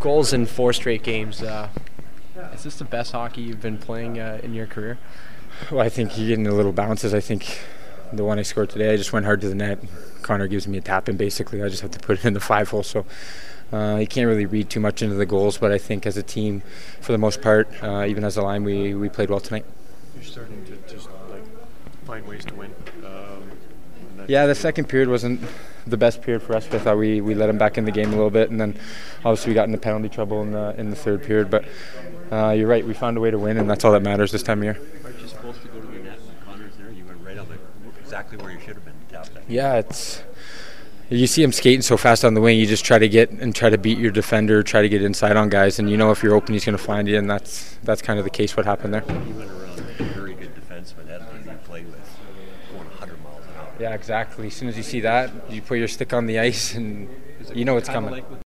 goals in 4 straight games. Is this the best hockey you've been playing in your career? Well, I think you're getting the little bounces. I think the one I scored today, I just went hard to the net. Connor gives me a tap, and basically I just have to put it in the 5-hole. So you can't really read too much into the goals, but I think as a team, for the most part, even as a line, we played well tonight. You're starting to just find ways to win. Yeah, the second period wasn't the best period for us, but I thought we let them back in the game a little bit, and then obviously we got into penalty trouble in the third period. But you're right, we found a way to win, and that's all that matters this time of year. Aren't you supposed to go to the net when Connor's there? You went right on exactly where you should have been tapped. Yeah, you see him skating so fast on the wing, you just try to beat your defender, try to get inside on guys, and you know if you're open, he's going to find you, and that's kind of the case what happened there. He went around a very good defenseman that he played with. Yeah, exactly. As soon as you see that, you put your stick on the ice and you know it's coming.